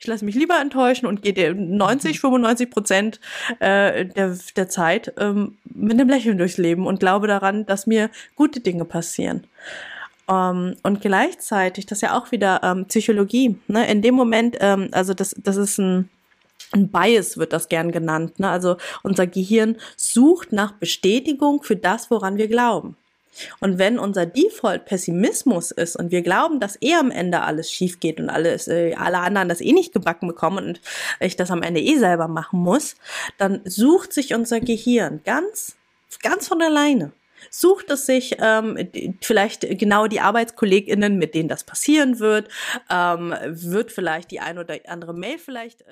Ich lasse mich lieber enttäuschen und gehe 95% der Zeit mit einem Lächeln durchs Leben und glaube daran, dass mir gute Dinge passieren. Und gleichzeitig, das ist ja auch wieder Psychologie, ne? In dem Moment, also das ist ein Bias, wird das gern genannt, ne? Also unser Gehirn sucht nach Bestätigung für das, woran wir glauben. Und wenn unser Default Pessimismus ist und wir glauben, dass am Ende alles schief geht und alle anderen das nicht gebacken bekommen und ich das am Ende selber machen muss, dann sucht sich unser Gehirn ganz, ganz von alleine. Sucht es sich vielleicht genau die ArbeitskollegInnen, mit denen das passieren wird, wird vielleicht die ein oder andere Mail vielleicht...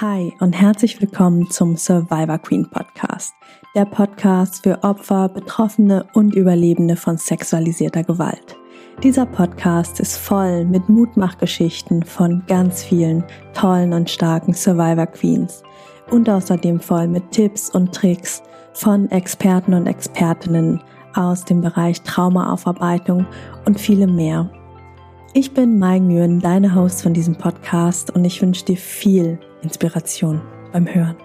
Hi und herzlich willkommen zum Survivor Queen Podcast, der Podcast für Opfer, Betroffene und Überlebende von sexualisierter Gewalt. Dieser Podcast ist voll mit Mutmachgeschichten von ganz vielen tollen und starken Survivor Queens und außerdem voll mit Tipps und Tricks von Experten und Expertinnen aus dem Bereich Traumaaufarbeitung und vielem mehr. Ich bin Mai, deine Host von diesem Podcast, und ich wünsche dir viel Inspiration beim Hören.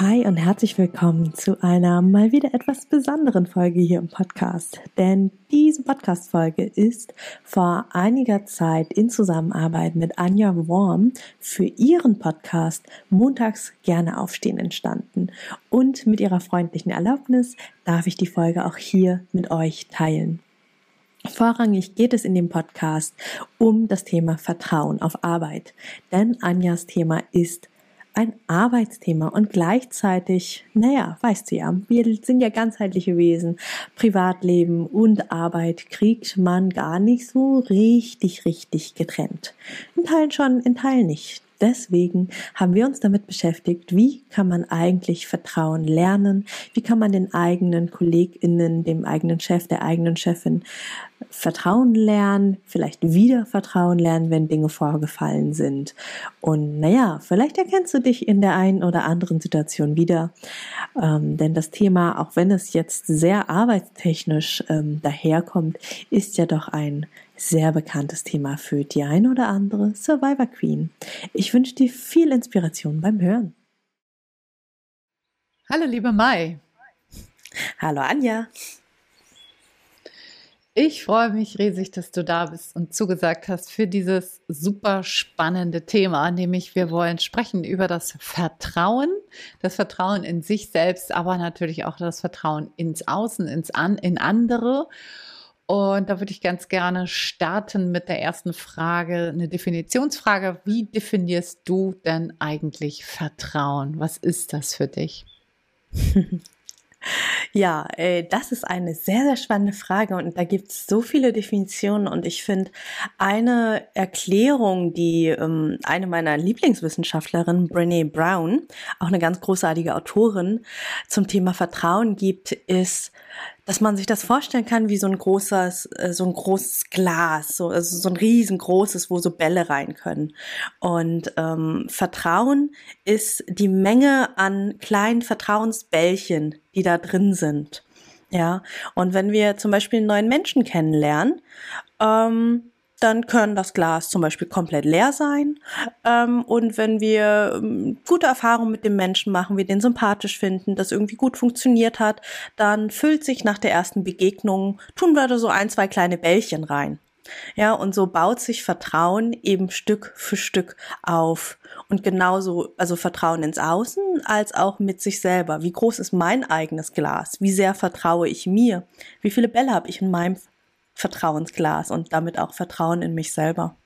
Hi und herzlich willkommen zu einer mal wieder etwas besonderen Folge hier im Podcast, denn diese Podcast-Folge ist vor einiger Zeit in Zusammenarbeit mit Anja Worm für ihren Podcast Montags gerne aufstehen entstanden, und mit ihrer freundlichen Erlaubnis darf ich die Folge auch hier mit euch teilen. Vorrangig geht es in dem Podcast um das Thema Vertrauen auf Arbeit, denn Anjas Thema ist ein Arbeitsthema und gleichzeitig, weißt du ja, wir sind ja ganzheitliche Wesen, Privatleben und Arbeit kriegt man gar nicht so richtig getrennt. In Teilen schon, in Teilen nicht. Deswegen haben wir uns damit beschäftigt, wie kann man eigentlich Vertrauen lernen, wie kann man den eigenen KollegInnen, dem eigenen Chef, der eigenen Chefin Vertrauen lernen, vielleicht wieder Vertrauen lernen, wenn Dinge vorgefallen sind. Und vielleicht erkennst du dich in der einen oder anderen Situation wieder, denn das Thema, auch wenn es jetzt sehr arbeitstechnisch daherkommt, ist ja doch ein sehr bekanntes Thema für die ein oder andere Survivor Queen. Ich wünsche dir viel Inspiration beim Hören. Hallo liebe Mai. Hallo Anja. Ich freue mich riesig, dass du da bist und zugesagt hast für dieses super spannende Thema, nämlich wir wollen sprechen über das Vertrauen in sich selbst, aber natürlich auch das Vertrauen ins Außen, in andere. Und da würde ich ganz gerne starten mit der ersten Frage, eine Definitionsfrage. Wie definierst du denn eigentlich Vertrauen? Was ist das für dich? Ja, das ist eine sehr, sehr spannende Frage, und da gibt es so viele Definitionen, und ich finde eine Erklärung, die eine meiner Lieblingswissenschaftlerinnen, Brené Brown, auch eine ganz großartige Autorin, zum Thema Vertrauen gibt, ist, dass man sich das vorstellen kann wie so ein großes Glas, so ein riesengroßes, wo so Bälle rein können. Und Vertrauen ist die Menge an kleinen Vertrauensbällchen, die da drin sind. Ja, und wenn wir zum Beispiel einen neuen Menschen kennenlernen, dann können das Glas zum Beispiel komplett leer sein. Und wenn wir gute Erfahrungen mit dem Menschen machen, wir den sympathisch finden, das irgendwie gut funktioniert hat, dann füllt sich nach der ersten Begegnung, tun wir da so 1, 2 kleine Bällchen rein. Ja, und so baut sich Vertrauen eben Stück für Stück auf. Und genauso, also Vertrauen ins Außen als auch mit sich selber. Wie groß ist mein eigenes Glas? Wie sehr vertraue ich mir? Wie viele Bälle habe ich in meinem Vertrauensglas und damit auch Vertrauen in mich selber?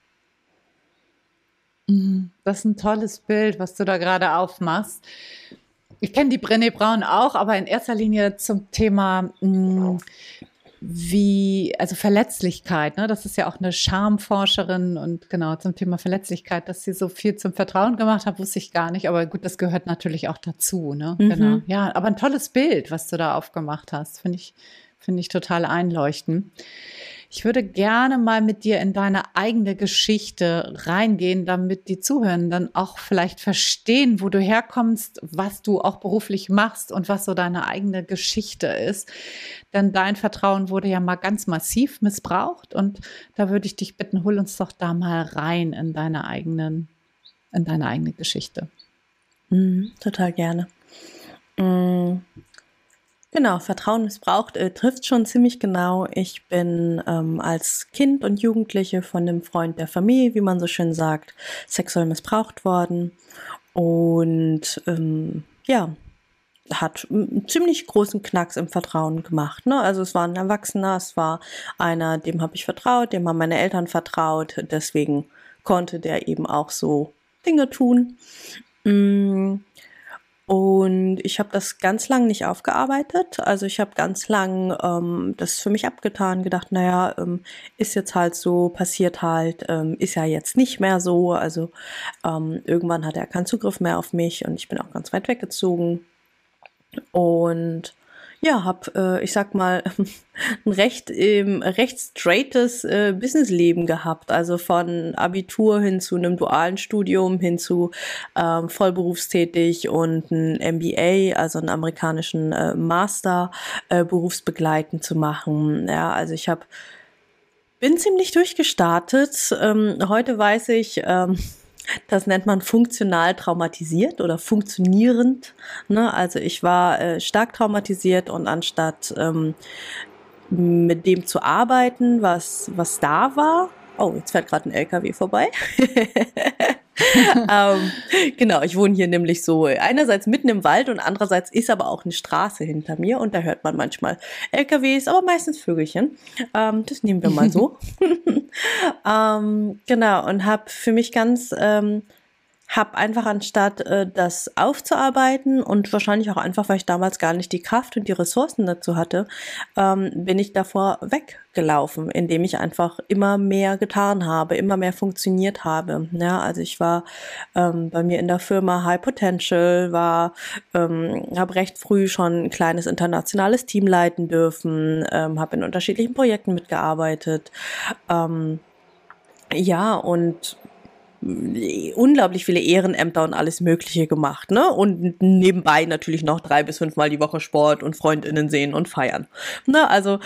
Das ist ein tolles Bild, was du da gerade aufmachst. Ich kenne die Brené Brown auch, aber in erster Linie zum Thema Verletzlichkeit, ne? Das ist ja auch eine Schamforscherin, und genau zum Thema Verletzlichkeit, dass sie so viel zum Vertrauen gemacht hat, wusste ich gar nicht, aber gut, das gehört natürlich auch dazu, ne? Mhm. Genau. Ja, aber ein tolles Bild, was du da aufgemacht hast, finde ich total einleuchtend. Ich würde gerne mal mit dir in deine eigene Geschichte reingehen, damit die Zuhörenden auch vielleicht verstehen, wo du herkommst, was du auch beruflich machst und was so deine eigene Geschichte ist. Denn dein Vertrauen wurde ja mal ganz massiv missbraucht und da würde ich dich bitten, hol uns doch da mal rein in deine eigene Geschichte. Total gerne. Genau, Vertrauen missbraucht trifft schon ziemlich genau. Ich bin als Kind und Jugendliche von einem Freund der Familie, wie man so schön sagt, sexuell missbraucht worden und hat einen ziemlich großen Knacks im Vertrauen gemacht, ne? Also es war ein Erwachsener, es war einer, dem habe ich vertraut, dem haben meine Eltern vertraut, deswegen konnte der eben auch so Dinge tun. Und ich habe das ganz lang nicht aufgearbeitet, also ich habe ganz lang das für mich abgetan, gedacht, naja, ist jetzt halt so, passiert halt, ist ja jetzt nicht mehr so, also irgendwann hatte er keinen Zugriff mehr auf mich und ich bin auch ganz weit weggezogen und ja, habe, ich sag mal, ein recht straightes Businessleben gehabt, also von Abitur hin zu einem dualen Studium, hin zu vollberufstätig und ein MBA, also einen amerikanischen Master, berufsbegleitend zu machen. Ja, also ich bin ziemlich durchgestartet. Heute weiß ich, das nennt man funktional traumatisiert oder funktionierend. Ne? Also ich war stark traumatisiert und anstatt mit dem zu arbeiten, was da war. Oh, jetzt fährt gerade ein LKW vorbei. Genau, ich wohne hier nämlich so einerseits mitten im Wald und andererseits ist aber auch eine Straße hinter mir und da hört man manchmal LKWs, aber meistens Vögelchen. Das nehmen wir mal so. Genau, und habe für mich ganz, habe einfach anstatt das aufzuarbeiten und wahrscheinlich auch einfach, weil ich damals gar nicht die Kraft und die Ressourcen dazu hatte, bin ich davor weggelaufen, indem ich einfach immer mehr getan habe, immer mehr funktioniert habe. Ja, also ich war bei mir in der Firma High Potential, habe recht früh schon ein kleines internationales Team leiten dürfen, habe in unterschiedlichen Projekten mitgearbeitet. Und unglaublich viele Ehrenämter und alles Mögliche gemacht, ne? Und nebenbei natürlich noch 3 bis 5 Mal die Woche Sport und Freundinnen sehen und feiern. Ne? Also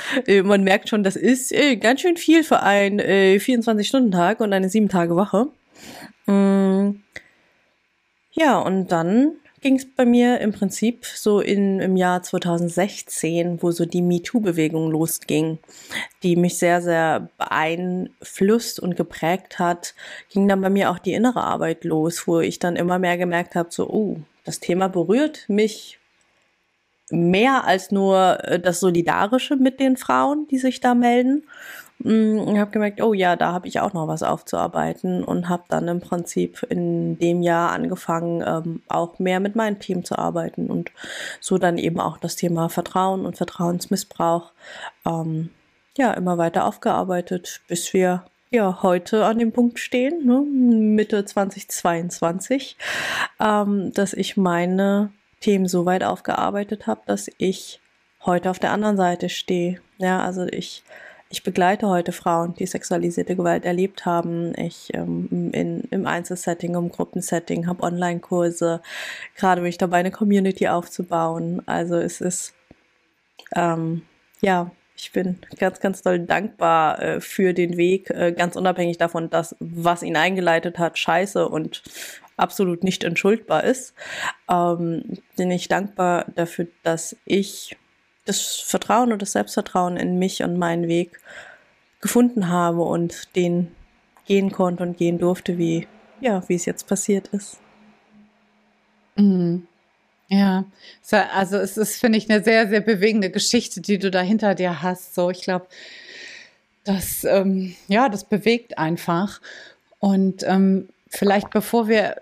man merkt schon, das ist ganz schön viel für einen 24-Stunden-Tag und eine 7-Tage-Woche. Ja, und dann ging es bei mir im Prinzip so im Jahr 2016, wo so die MeToo-Bewegung losging, die mich sehr, sehr beeinflusst und geprägt hat, ging dann bei mir auch die innere Arbeit los, wo ich dann immer mehr gemerkt habe, so, oh, das Thema berührt mich mehr als nur das Solidarische mit den Frauen, die sich da melden. Ich habe gemerkt, oh ja, da habe ich auch noch was aufzuarbeiten und habe dann im Prinzip in dem Jahr angefangen, auch mehr mit meinem Team zu arbeiten und so dann eben auch das Thema Vertrauen und Vertrauensmissbrauch immer weiter aufgearbeitet, bis wir ja heute an dem Punkt stehen, ne, Mitte 2022, dass ich meine Themen so weit aufgearbeitet habe, dass ich heute auf der anderen Seite stehe. Ja, also ich begleite heute Frauen, die sexualisierte Gewalt erlebt haben. Ich im Einzelsetting, im Gruppensetting, habe Online-Kurse, gerade mich dabei, eine Community aufzubauen. Also es ist, ich bin ganz, ganz doll dankbar für den Weg, ganz unabhängig davon, dass was ihn eingeleitet hat, scheiße und absolut nicht entschuldbar ist. Bin ich dankbar dafür, dass ich das Vertrauen und das Selbstvertrauen in mich und meinen Weg gefunden habe und den gehen konnte und gehen durfte, wie es jetzt passiert ist. Mhm. Ja, also es ist, finde ich, eine sehr, sehr bewegende Geschichte, die du da hinter dir hast. So, ich glaube, das, das bewegt einfach. Und vielleicht bevor wir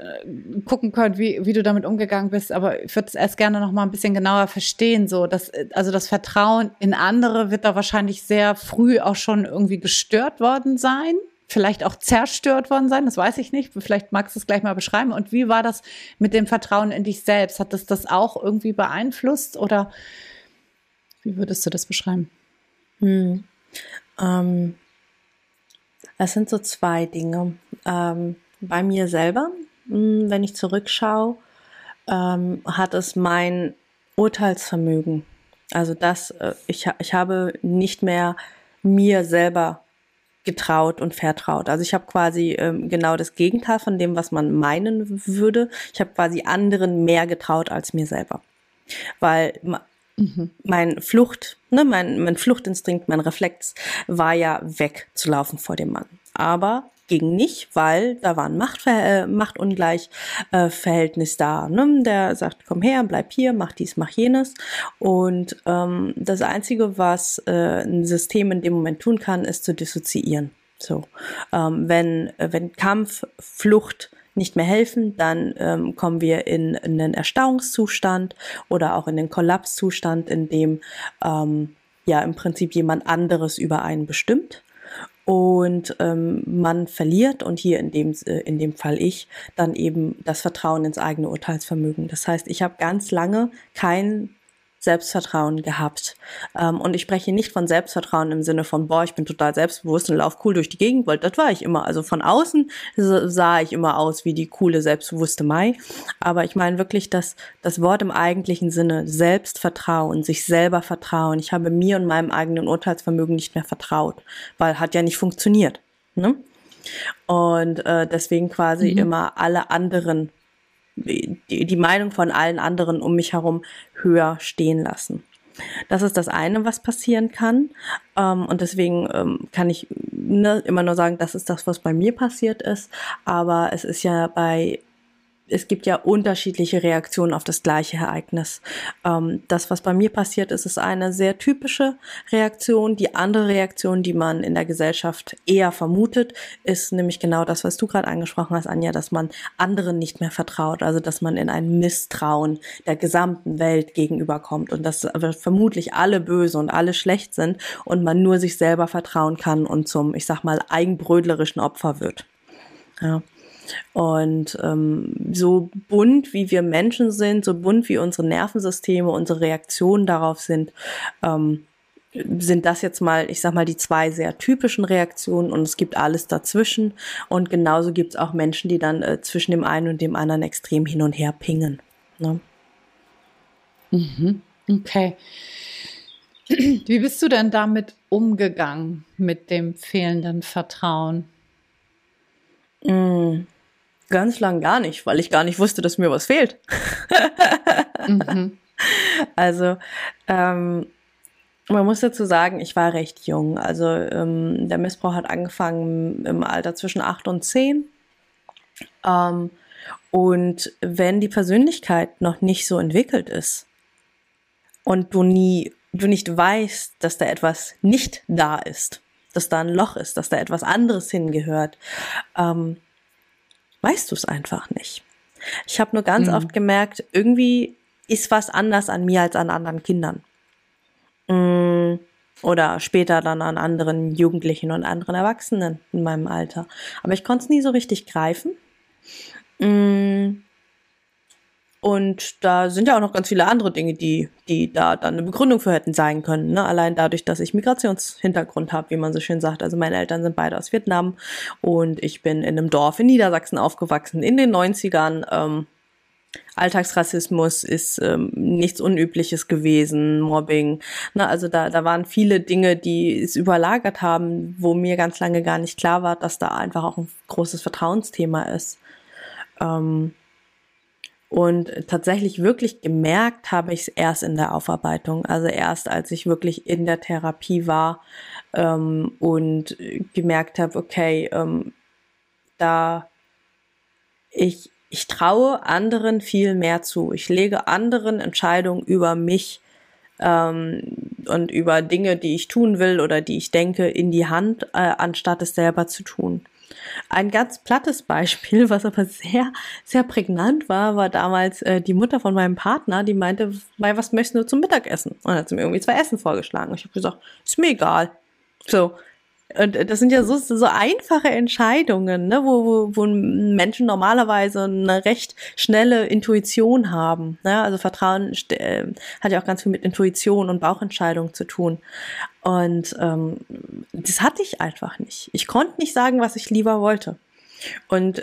gucken können, wie du damit umgegangen bist, aber ich würde es erst gerne noch mal ein bisschen genauer verstehen. So, das Vertrauen in andere wird da wahrscheinlich sehr früh auch schon irgendwie gestört worden sein, vielleicht auch zerstört worden sein, das weiß ich nicht. Vielleicht magst du es gleich mal beschreiben. Und wie war das mit dem Vertrauen in dich selbst? Hat das auch irgendwie beeinflusst oder wie würdest du das beschreiben? Es sind so zwei Dinge. Bei mir selber, wenn ich zurückschaue, hat es mein Urteilsvermögen. Also ich habe nicht mehr mir selber getraut und vertraut. Also ich habe quasi genau das Gegenteil von dem, was man meinen würde. Ich habe quasi anderen mehr getraut als mir selber. Weil mein Fluchtinstinkt, mein Reflex war ja wegzulaufen vor dem Mann. Aber ging nicht, weil da war ein Machtungleichverhältnis da. Ne? Der sagt, komm her, bleib hier, mach dies, mach jenes. Und das Einzige, was ein System in dem Moment tun kann, ist zu dissoziieren. So, wenn Kampf, Flucht nicht mehr helfen, dann kommen wir in den Erstarrungszustand oder auch in den Kollapszustand, in dem im Prinzip jemand anderes über einen bestimmt. Und man verliert, und hier in dem Fall ich, dann eben das Vertrauen ins eigene Urteilsvermögen. Das heißt, ich habe ganz lange kein Selbstvertrauen gehabt. Und ich spreche nicht von Selbstvertrauen im Sinne von, ich bin total selbstbewusst und laufe cool durch die Gegend, weil das war ich immer. Also von außen sah ich immer aus wie die coole, selbstbewusste Mai. Aber ich meine wirklich, dass das Wort im eigentlichen Sinne Selbstvertrauen, sich selber vertrauen. Ich habe mir und meinem eigenen Urteilsvermögen nicht mehr vertraut, weil hat ja nicht funktioniert. Ne? Und deswegen quasi immer alle anderen, die Meinung von allen anderen um mich herum höher stehen lassen. Das ist das eine, was passieren kann. Und deswegen kann ich immer nur sagen, das ist das, was bei mir passiert ist. Aber es gibt ja unterschiedliche Reaktionen auf das gleiche Ereignis. Das, was bei mir passiert ist, ist eine sehr typische Reaktion. Die andere Reaktion, die man in der Gesellschaft eher vermutet, ist nämlich genau das, was du gerade angesprochen hast, Anja, dass man anderen nicht mehr vertraut, also dass man in ein Misstrauen der gesamten Welt gegenüberkommt und dass vermutlich alle böse und alle schlecht sind und man nur sich selber vertrauen kann und zum, ich sag mal, eigenbrödlerischen Opfer wird. Ja. Und so bunt, wie wir Menschen sind, so bunt, wie unsere Nervensysteme, unsere Reaktionen darauf sind, sind das jetzt mal, ich sag mal, die zwei sehr typischen Reaktionen und es gibt alles dazwischen. Und genauso gibt es auch Menschen, die dann zwischen dem einen und dem anderen extrem hin und her pingen. Ne? Mhm. Okay. Wie bist du denn damit umgegangen, mit dem fehlenden Vertrauen? Ganz lang gar nicht, weil ich gar nicht wusste, dass mir was fehlt. Also, man muss dazu sagen, ich war recht jung. Also, der Missbrauch hat angefangen im Alter zwischen 8 und 10. Und wenn die Persönlichkeit noch nicht so entwickelt ist und du nicht weißt, dass da etwas nicht da ist, dass da ein Loch ist, dass da etwas anderes hingehört, weißt du es einfach nicht. Ich habe nur ganz oft gemerkt, irgendwie ist was anders an mir als an anderen Kindern. Oder später dann an anderen Jugendlichen und anderen Erwachsenen in meinem Alter. Aber ich konnte es nie so richtig greifen. Und da sind ja auch noch ganz viele andere Dinge, die da dann eine Begründung für hätten sein können. Ne? Allein dadurch, dass ich Migrationshintergrund habe, wie man so schön sagt. Also meine Eltern sind beide aus Vietnam und ich bin in einem Dorf in Niedersachsen aufgewachsen in den 90ern. Alltagsrassismus ist nichts Unübliches gewesen, Mobbing. Ne? Also da waren viele Dinge, die es überlagert haben, wo mir ganz lange gar nicht klar war, dass da einfach auch ein großes Vertrauensthema ist. Und tatsächlich wirklich gemerkt habe ich es erst in der Aufarbeitung, also erst als ich wirklich in der Therapie war und gemerkt habe, okay, da ich traue anderen viel mehr zu. Ich lege anderen Entscheidungen über mich und über Dinge, die ich tun will oder die ich denke, in die Hand, anstatt es selber zu tun. Ein ganz plattes Beispiel, was aber sehr, sehr prägnant war, war damals die Mutter von meinem Partner, die meinte, Mai, was möchtest du zum Mittagessen? Und hat sie mir irgendwie 2 Essen vorgeschlagen. Ich habe gesagt, ist mir egal. So. Und das sind ja so einfache Entscheidungen, ne, wo Menschen normalerweise eine recht schnelle Intuition haben. Ne? Also Vertrauen hat ja auch ganz viel mit Intuition und Bauchentscheidung zu tun. Und Das hatte ich einfach nicht. Ich konnte nicht sagen, was ich lieber wollte. Und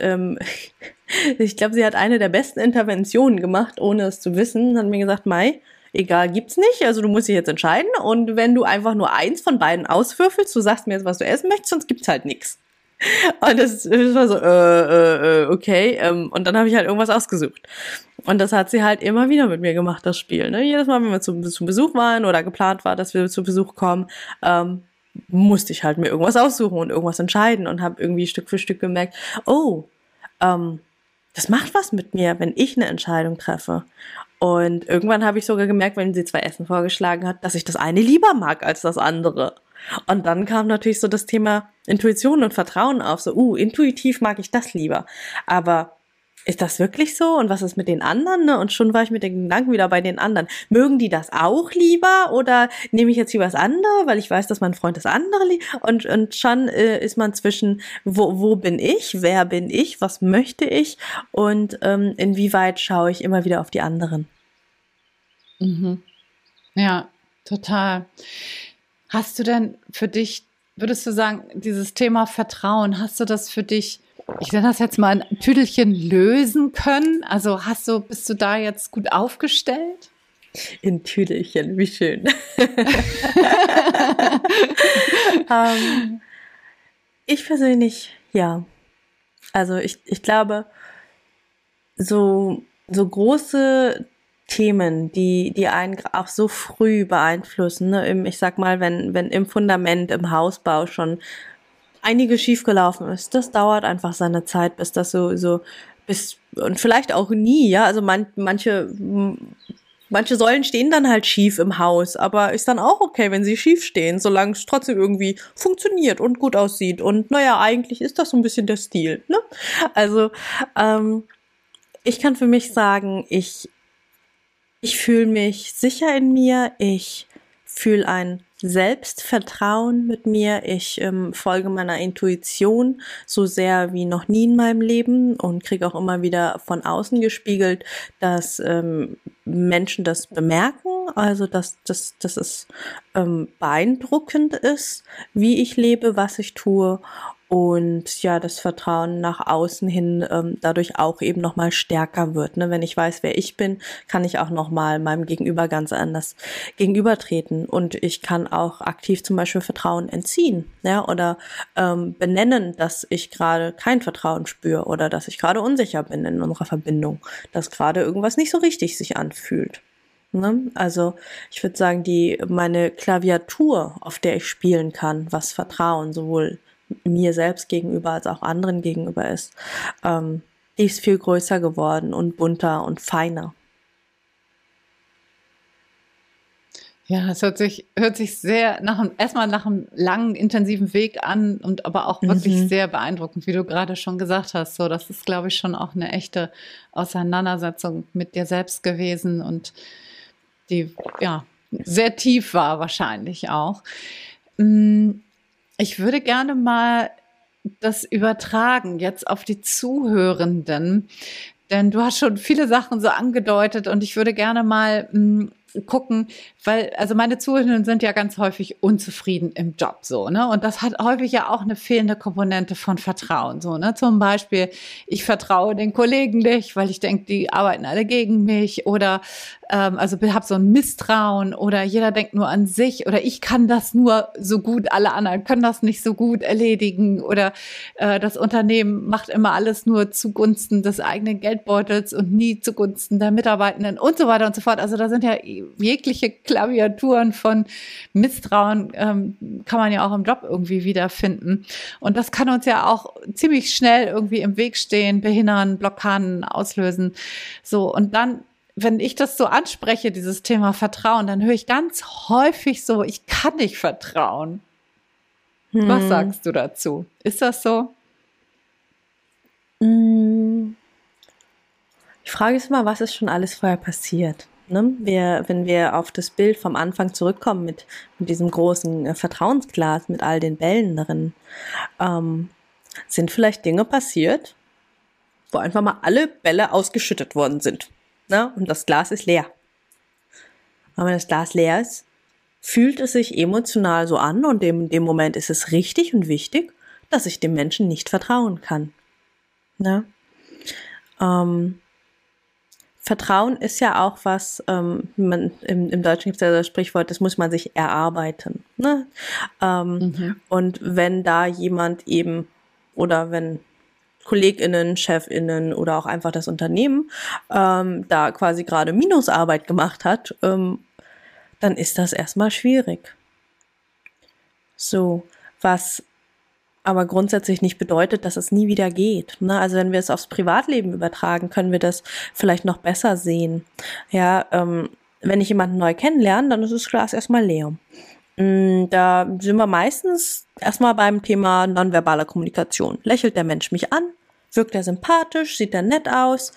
ich glaube, sie hat eine der besten Interventionen gemacht, ohne es zu wissen. Hat mir gesagt, Mai, egal, gibt's nicht. Also du musst dich jetzt entscheiden. Und wenn du einfach nur eins von beiden auswürfelst, du sagst mir jetzt, was du essen möchtest, sonst gibt's halt nichts. Und das war so, okay. Und dann habe ich halt irgendwas ausgesucht. Und das hat sie halt immer wieder mit mir gemacht, das Spiel. Ne? Jedes Mal, wenn wir zu Besuch waren oder geplant war, dass wir zu Besuch kommen, musste ich halt mir irgendwas aussuchen und irgendwas entscheiden und habe irgendwie Stück für Stück gemerkt, das macht was mit mir, wenn ich eine Entscheidung treffe. Und irgendwann habe ich sogar gemerkt, wenn sie 2 Essen vorgeschlagen hat, dass ich das eine lieber mag als das andere. Und dann kam natürlich so das Thema Intuition und Vertrauen auf. So, intuitiv mag ich das lieber. Aber ist das wirklich so? Und was ist mit den anderen? Ne? Und schon war ich mit den Gedanken wieder bei den anderen. Mögen die das auch lieber? Oder nehme ich jetzt hier was anderes, weil ich weiß, dass mein Freund das andere liebt? Und schon ist man zwischen, wo bin ich? Wer bin ich? Was möchte ich? Und inwieweit schaue ich immer wieder auf die anderen? Mhm. Ja, total. Hast du denn für dich, würdest du sagen, dieses Thema Vertrauen, hast du das für dich, ich nenne das jetzt mal ein Tüdelchen, lösen können? Also bist du da jetzt gut aufgestellt? In Tüdelchen, wie schön. Ich persönlich, ja. Also ich glaube, so große Themen, die einen auch so früh beeinflussen. Ne? Ich sag mal, wenn im Fundament, im Hausbau schon einiges schiefgelaufen ist, das dauert einfach seine Zeit, bis das bis und vielleicht auch nie, ja. Also manche Säulen stehen dann halt schief im Haus, aber ist dann auch okay, wenn sie schief stehen, solange es trotzdem irgendwie funktioniert und gut aussieht. Und naja, eigentlich ist das so ein bisschen der Stil. Ne? Also ich kann für mich sagen, ich fühle mich sicher in mir, ich fühle ein Selbstvertrauen mit mir, ich folge meiner Intuition so sehr wie noch nie in meinem Leben und kriege auch immer wieder von außen gespiegelt, dass Menschen das bemerken, also dass es beeindruckend ist, wie ich lebe, was ich tue. Und ja, das Vertrauen nach außen hin dadurch auch eben nochmal stärker wird. Ne? Wenn ich weiß, wer ich bin, kann ich auch nochmal meinem Gegenüber ganz anders gegenübertreten. Und ich kann auch aktiv zum Beispiel Vertrauen entziehen, ja? Oder benennen, dass ich gerade kein Vertrauen spüre oder dass ich gerade unsicher bin in unserer Verbindung, dass gerade irgendwas nicht so richtig sich anfühlt. Ne? Also ich würde sagen, meine Klaviatur, auf der ich spielen kann, was Vertrauen sowohl mir selbst gegenüber als auch anderen gegenüber ist, die ist viel größer geworden und bunter und feiner. Ja, es hört sich sehr erstmal nach einem langen, intensiven Weg an und aber auch wirklich sehr beeindruckend, wie du gerade schon gesagt hast. So, das ist, glaube ich, schon auch eine echte Auseinandersetzung mit dir selbst gewesen und die, ja, sehr tief war wahrscheinlich auch. Ich würde gerne mal das übertragen jetzt auf die Zuhörenden, denn du hast schon viele Sachen so angedeutet und ich würde gerne mal gucken, weil also meine Zuhörenden sind ja ganz häufig unzufrieden im Job so, ne? Und das hat häufig ja auch eine fehlende Komponente von Vertrauen so, ne? Zum Beispiel, ich vertraue den Kollegen nicht, weil ich denke, die arbeiten alle gegen mich oder also habe so ein Misstrauen oder jeder denkt nur an sich oder ich kann das nur so gut, alle anderen können das nicht so gut erledigen oder das Unternehmen macht immer alles nur zugunsten des eigenen Geldbeutels und nie zugunsten der Mitarbeitenden und so weiter und so fort. Also da sind ja jegliche Klaviaturen von Misstrauen kann man ja auch im Job irgendwie wiederfinden. Und das kann uns ja auch ziemlich schnell irgendwie im Weg stehen, behindern, Blockaden auslösen. So, und dann, wenn ich das so anspreche, dieses Thema Vertrauen, dann höre ich ganz häufig so, ich kann nicht vertrauen. Was sagst du dazu? Ist das so? Ich frage jetzt mal, was ist schon alles vorher passiert? Ne? Wenn wir auf das Bild vom Anfang zurückkommen mit diesem großen Vertrauensglas, mit all den Bällen drin, sind vielleicht Dinge passiert, wo einfach mal alle Bälle ausgeschüttet worden sind. Ne? Und das Glas ist leer. Aber wenn das Glas leer ist, fühlt es sich emotional so an und in dem Moment ist es richtig und wichtig, dass ich dem Menschen nicht vertrauen kann. Ne? Vertrauen ist ja auch was, im Deutschen gibt es ja das Sprichwort, das muss man sich erarbeiten. Ne? Und wenn da jemand eben, oder wenn KollegInnen, ChefInnen oder auch einfach das Unternehmen da quasi gerade Minusarbeit gemacht hat, dann ist das erstmal schwierig. So, was aber grundsätzlich nicht bedeutet, dass es nie wieder geht. Ne? Also wenn wir es aufs Privatleben übertragen, können wir das vielleicht noch besser sehen. Ja, wenn ich jemanden neu kennenlerne, dann ist das Glas erstmal leer. Da sind wir meistens erstmal beim Thema nonverbaler Kommunikation. Lächelt der Mensch mich an? Wirkt er sympathisch? Sieht er nett aus?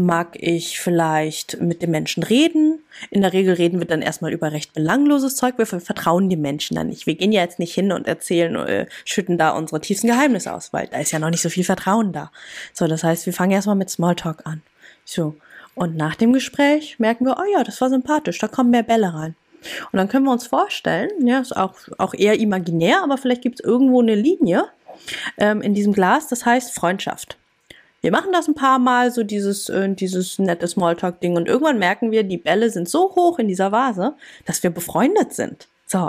Mag ich vielleicht mit dem Menschen reden? In der Regel reden wir dann erstmal über recht belangloses Zeug. Wir vertrauen dem Menschen dann nicht. Wir gehen ja jetzt nicht hin und schütten da unsere tiefsten Geheimnisse aus, weil da ist ja noch nicht so viel Vertrauen da. So, das heißt, wir fangen erstmal mit Smalltalk an. So. Und nach dem Gespräch merken wir, oh ja, das war sympathisch, da kommen mehr Bälle rein. Und dann können wir uns vorstellen, ja, ist auch eher imaginär, aber vielleicht gibt es irgendwo eine Linie in diesem Glas, das heißt Freundschaft. Wir machen das ein paar Mal, so dieses nette Smalltalk-Ding, und irgendwann merken wir, die Bälle sind so hoch in dieser Vase, dass wir befreundet sind. So,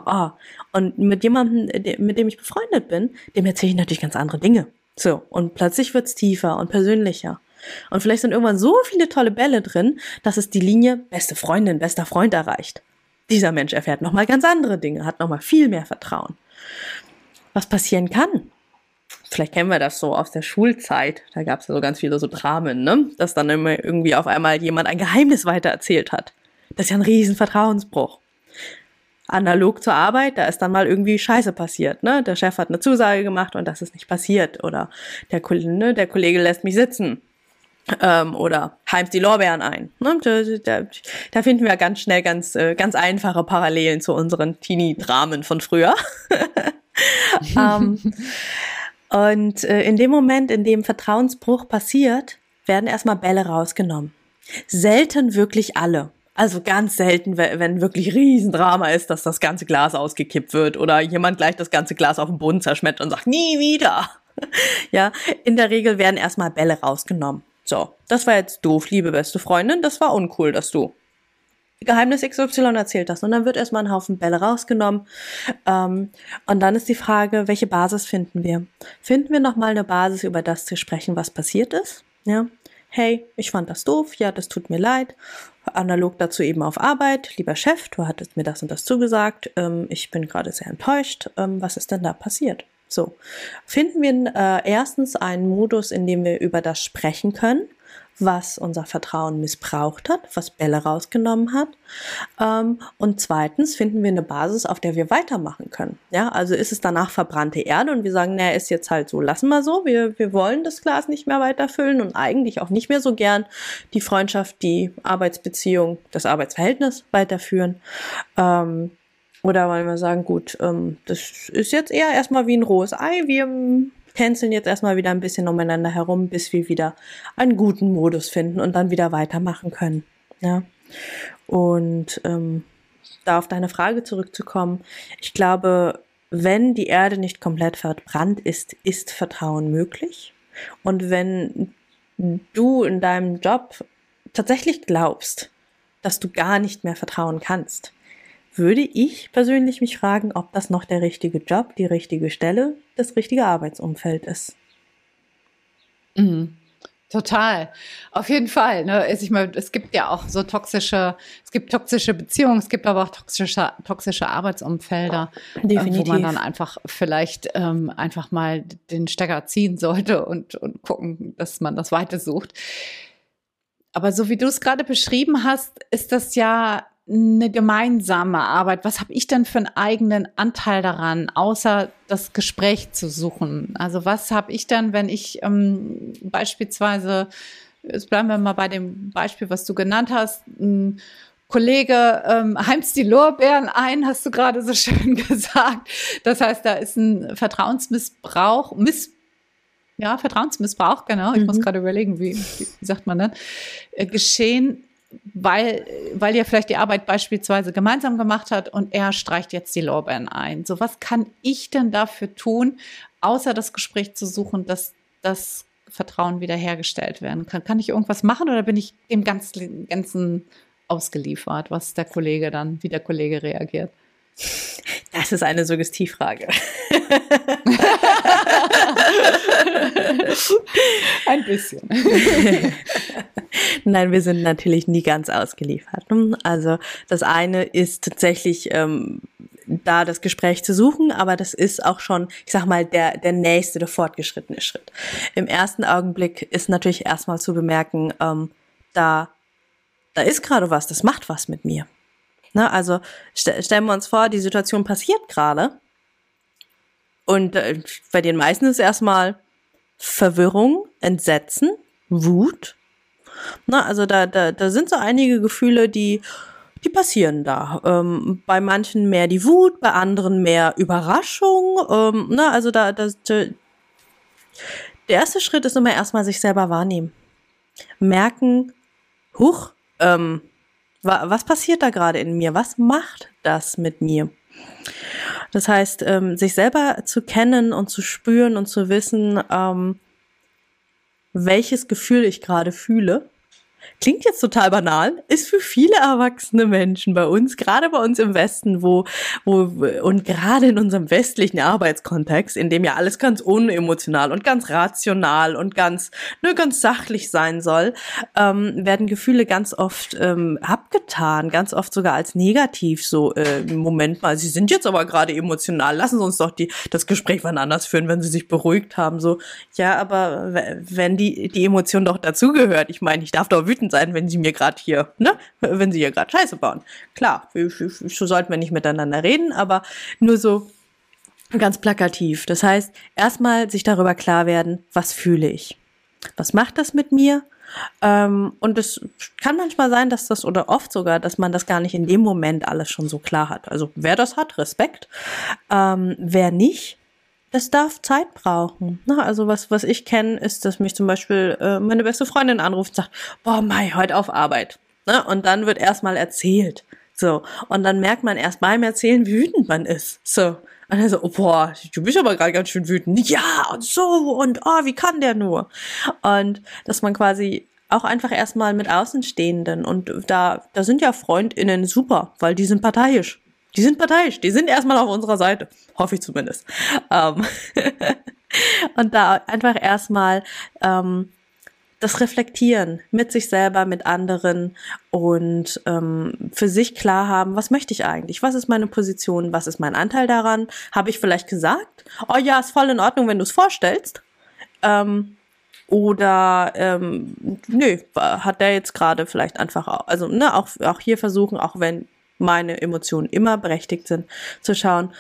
und mit jemandem, mit dem ich befreundet bin, dem erzähle ich natürlich ganz andere Dinge. So, und plötzlich wird's tiefer und persönlicher. Und vielleicht sind irgendwann so viele tolle Bälle drin, dass es die Linie beste Freundin, bester Freund erreicht. Dieser Mensch erfährt nochmal ganz andere Dinge, hat nochmal viel mehr Vertrauen. Was passieren kann? Vielleicht kennen wir das so aus der Schulzeit. Da gab es ja so ganz viele so Dramen, ne? Dass dann immer irgendwie auf einmal jemand ein Geheimnis weitererzählt hat. Das ist ja ein riesen Vertrauensbruch. Analog zur Arbeit, da ist dann mal irgendwie Scheiße passiert, ne? Der Chef hat eine Zusage gemacht und das ist nicht passiert. Oder der Kollege lässt mich sitzen. Oder heimt die Lorbeeren ein. Da finden wir ganz schnell ganz einfache Parallelen zu unseren Teenie-Dramen von früher. Und in dem Moment, in dem Vertrauensbruch passiert, werden erstmal Bälle rausgenommen. Selten wirklich alle. Also ganz selten, wenn wirklich Riesendrama ist, dass das ganze Glas ausgekippt wird oder jemand gleich das ganze Glas auf den Boden zerschmettert und sagt, nie wieder. Ja, in der Regel werden erstmal Bälle rausgenommen. So, das war jetzt doof, liebe beste Freundin, das war uncool, dass du Geheimnis XY erzählt hast. Und dann wird erstmal ein Haufen Bälle rausgenommen. Und dann ist die Frage, welche Basis finden wir? Finden wir nochmal eine Basis, über das zu sprechen, was passiert ist? Ja. Hey, ich fand das doof, ja, das tut mir leid. Analog dazu eben auf Arbeit. Lieber Chef, du hattest mir das und das zugesagt. Ich bin gerade sehr enttäuscht. Was ist denn da passiert? So, finden wir erstens einen Modus, in dem wir über das sprechen können, was unser Vertrauen missbraucht hat, was Bälle rausgenommen hat. Und zweitens finden wir eine Basis, auf der wir weitermachen können. Ja, also ist es danach verbrannte Erde und wir sagen, naja, ist jetzt halt so, lassen wir so, wir wollen das Glas nicht mehr weiterfüllen und eigentlich auch nicht mehr so gern die Freundschaft, die Arbeitsbeziehung, das Arbeitsverhältnis weiterführen. Oder wollen wir sagen, gut, das ist jetzt eher erstmal wie ein rohes Ei. Wir tänzeln jetzt erstmal wieder ein bisschen umeinander herum, bis wir wieder einen guten Modus finden und dann wieder weitermachen können. Ja? Und da auf deine Frage zurückzukommen, ich glaube, wenn die Erde nicht komplett verbrannt ist, ist Vertrauen möglich. Und wenn du in deinem Job tatsächlich glaubst, dass du gar nicht mehr vertrauen kannst, würde ich persönlich mich fragen, ob das noch der richtige Job, die richtige Stelle, das richtige Arbeitsumfeld ist. Mhm. Total. Auf jeden Fall. Ne? Ich meine, es gibt ja auch so toxische Beziehungen, es gibt aber auch toxische Arbeitsumfelder, wo man dann einfach vielleicht einfach mal den Stecker ziehen sollte und gucken, dass man das Weite sucht. Aber so wie du es gerade beschrieben hast, ist das ja eine gemeinsame Arbeit. Was habe ich denn für einen eigenen Anteil daran, außer das Gespräch zu suchen? Also was habe ich dann, wenn ich beispielsweise, jetzt bleiben wir mal bei dem Beispiel, was du genannt hast, ein Kollege heimst die Lorbeeren ein, hast du gerade so schön gesagt. Das heißt, da ist ein Vertrauensmissbrauch, genau. Ich muss gerade überlegen, wie sagt man das? Geschehen, weil ihr vielleicht die Arbeit beispielsweise gemeinsam gemacht habt und er streicht jetzt die Lorbeeren ein. So, was kann ich denn dafür tun, außer das Gespräch zu suchen, dass das Vertrauen wiederhergestellt werden kann? Kann ich irgendwas machen oder bin ich dem Ganzen ausgeliefert, was der Kollege dann, wie der Kollege reagiert? Das ist eine Suggestivfrage. Ein bisschen. Nein, wir sind natürlich nie ganz ausgeliefert. Also das eine ist tatsächlich da das Gespräch zu suchen, aber das ist auch schon, ich sag mal, der nächste, der fortgeschrittene Schritt. Im ersten Augenblick ist natürlich erstmal zu bemerken, da ist gerade was, das macht was mit mir. Ne, also stellen wir uns vor, die Situation passiert gerade und bei den meisten ist erstmal Verwirrung, Entsetzen, Wut. Ne, also da sind so einige Gefühle, die passieren da. Bei manchen mehr die Wut, bei anderen mehr Überraschung. Ne, also der erste Schritt ist immer erstmal sich selber wahrnehmen. Merken, huch, was passiert da gerade in mir? Was macht das mit mir? Das heißt, sich selber zu kennen und zu spüren und zu wissen, welches Gefühl ich gerade fühle. Klingt jetzt total banal, ist für viele erwachsene Menschen bei uns, gerade bei uns im Westen, und gerade in unserem westlichen Arbeitskontext, in dem ja alles ganz unemotional und ganz rational und ganz sachlich sein soll, werden Gefühle ganz oft abgetan, ganz oft sogar als negativ. So, Moment mal, Sie sind jetzt aber gerade emotional, lassen Sie uns doch das Gespräch wann anders führen, wenn Sie sich beruhigt haben. So, ja, aber wenn die Emotion doch dazugehört, ich meine, ich darf doch wütend sein, wenn sie mir gerade hier, ne, wenn sie hier gerade Scheiße bauen. Klar, so sollten wir nicht miteinander reden, aber nur so ganz plakativ. Das heißt, erstmal sich darüber klar werden, was fühle ich? Was macht das mit mir? Und es kann manchmal sein, dass das, oder oft sogar, dass man das gar nicht in dem Moment alles schon so klar hat. Also wer das hat, Respekt. Wer nicht, das darf Zeit brauchen. Na, also was ich kenne, ist, dass mich zum Beispiel meine beste Freundin anruft und sagt, boah, Mai, heute auf Arbeit. Na, und dann wird erstmal erzählt. So. Und dann merkt man erst beim Erzählen, wie wütend man ist. So. Und dann so, oh, boah, du bist aber gerade ganz schön wütend. Ja, und so, und oh, wie kann der nur? Und dass man quasi auch einfach erstmal mit Außenstehenden, und da sind ja FreundInnen super, weil die sind parteiisch. Die sind parteiisch, die sind erstmal auf unserer Seite, hoffe ich zumindest. Und da einfach erstmal das Reflektieren mit sich selber, mit anderen und für sich klar haben, was möchte ich eigentlich? Was ist meine Position? Was ist mein Anteil daran? Habe ich vielleicht gesagt, oh ja, ist voll in Ordnung, wenn du es vorstellst? Nö, hat der jetzt gerade vielleicht einfach, also ne, auch hier versuchen, auch wenn meine Emotionen immer berechtigt sind, zu schauen,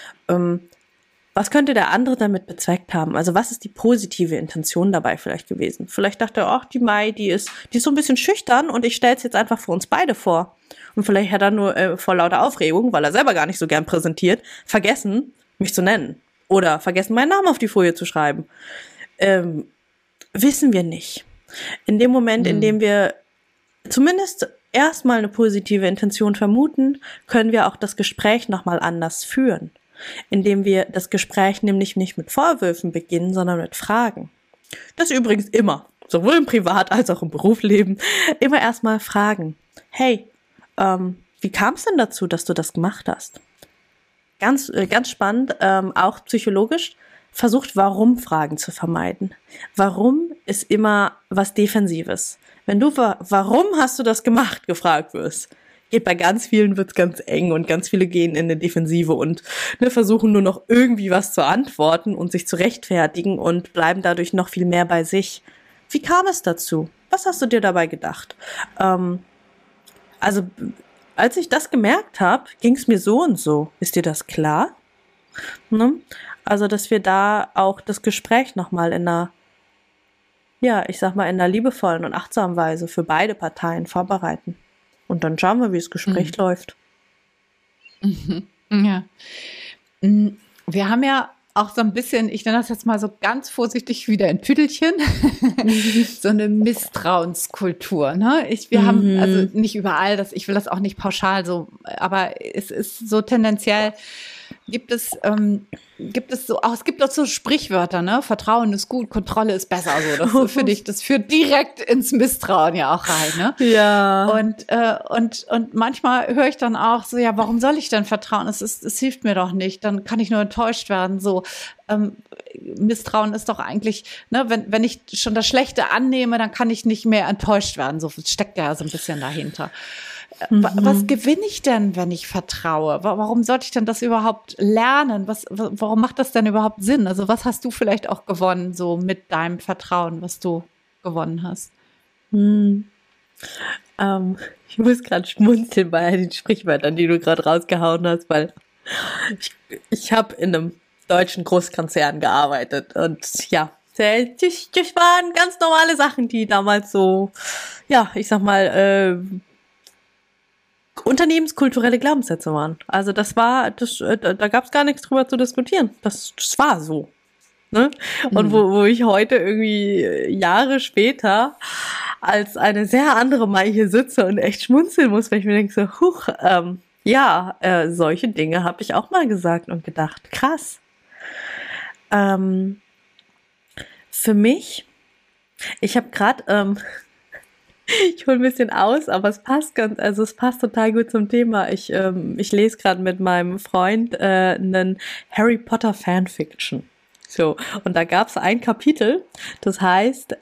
was könnte der andere damit bezweckt haben? Also was ist die positive Intention dabei vielleicht gewesen? Vielleicht dachte er, ach, die Mai, die ist so ein bisschen schüchtern und ich stelle es jetzt einfach für uns beide vor. Und vielleicht hat er nur vor lauter Aufregung, weil er selber gar nicht so gern präsentiert, vergessen, mich zu nennen. Oder vergessen, meinen Namen auf die Folie zu schreiben. Wissen wir nicht. In dem Moment, in dem wir zumindest erstmal eine positive Intention vermuten, können wir auch das Gespräch nochmal anders führen, indem wir das Gespräch nämlich nicht mit Vorwürfen beginnen, sondern mit Fragen. Das übrigens immer, sowohl im Privat- als auch im Berufsleben, immer erstmal fragen. Hey, wie kam es denn dazu, dass du das gemacht hast? Ganz spannend, auch psychologisch, versucht Warum-Fragen zu vermeiden. Warum ist immer was Defensives. Wenn du warum hast du das gemacht gefragt wirst, geht bei ganz vielen, wird's ganz eng und ganz viele gehen in eine Defensive und ne, versuchen nur noch irgendwie was zu antworten und sich zu rechtfertigen und bleiben dadurch noch viel mehr bei sich. Wie kam es dazu? Was hast du dir dabei gedacht? Also als ich das gemerkt habe, ging es mir so und so. Ist dir das klar? Ne? Also dass wir da auch das Gespräch nochmal in einer, ja, ich sag mal, in einer liebevollen und achtsamen Weise für beide Parteien vorbereiten. Und dann schauen wir, wie das Gespräch läuft. Ja. Wir haben ja auch so ein bisschen, ich nenne das jetzt mal so ganz vorsichtig wieder in Püdelchen, so eine Misstrauenskultur. Ne? Wir haben, also nicht überall, ich will das auch nicht pauschal so, aber es ist so tendenziell, es gibt auch so Sprichwörter, ne? Vertrauen ist gut, Kontrolle ist besser. So, das finde ich, das führt direkt ins Misstrauen ja auch rein, ne? Ja. Und manchmal höre ich dann auch so, ja, warum soll ich denn vertrauen? Es hilft mir doch nicht, dann kann ich nur enttäuscht werden. So, Misstrauen ist doch eigentlich, ne, wenn ich schon das Schlechte annehme, dann kann ich nicht mehr enttäuscht werden. So, das steckt ja so ein bisschen dahinter. Was gewinne ich denn, wenn ich vertraue? Warum sollte ich denn das überhaupt lernen? Warum macht das denn überhaupt Sinn? Also was hast du vielleicht auch gewonnen, so mit deinem Vertrauen, was du gewonnen hast? Ich muss gerade schmunzeln bei den Sprichwörtern, die du gerade rausgehauen hast, weil ich habe in einem deutschen Großkonzern gearbeitet und ja, das waren ganz normale Sachen, die damals so, ja, ich sag mal, unternehmenskulturelle Glaubenssätze waren. Also da gab es gar nichts drüber zu diskutieren. Das war so. Ne? Und wo ich heute irgendwie Jahre später als eine sehr andere Mai hier sitze und echt schmunzeln muss, weil ich mir denke so, solche Dinge habe ich auch mal gesagt und gedacht. Krass. Für mich, ich habe gerade... ich hole ein bisschen aus, aber es passt total gut zum Thema. Ich lese gerade mit meinem Freund einen Harry Potter Fanfiction. So, und da gab es ein Kapitel, das heißt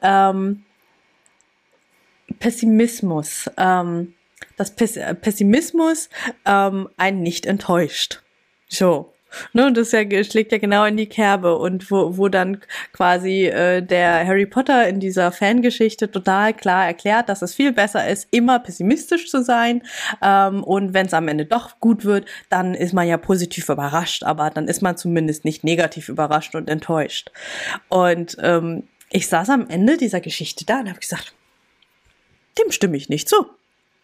Pessimismus. Dass Pessimismus einen nicht enttäuscht. So. Ne, und das schlägt ja genau in die Kerbe und wo dann quasi der Harry Potter in dieser Fangeschichte total klar erklärt, dass es viel besser ist, immer pessimistisch zu sein und wenn es am Ende doch gut wird, dann ist man ja positiv überrascht, aber dann ist man zumindest nicht negativ überrascht und enttäuscht. Und ich saß am Ende dieser Geschichte da und habe gesagt, dem stimme ich nicht zu.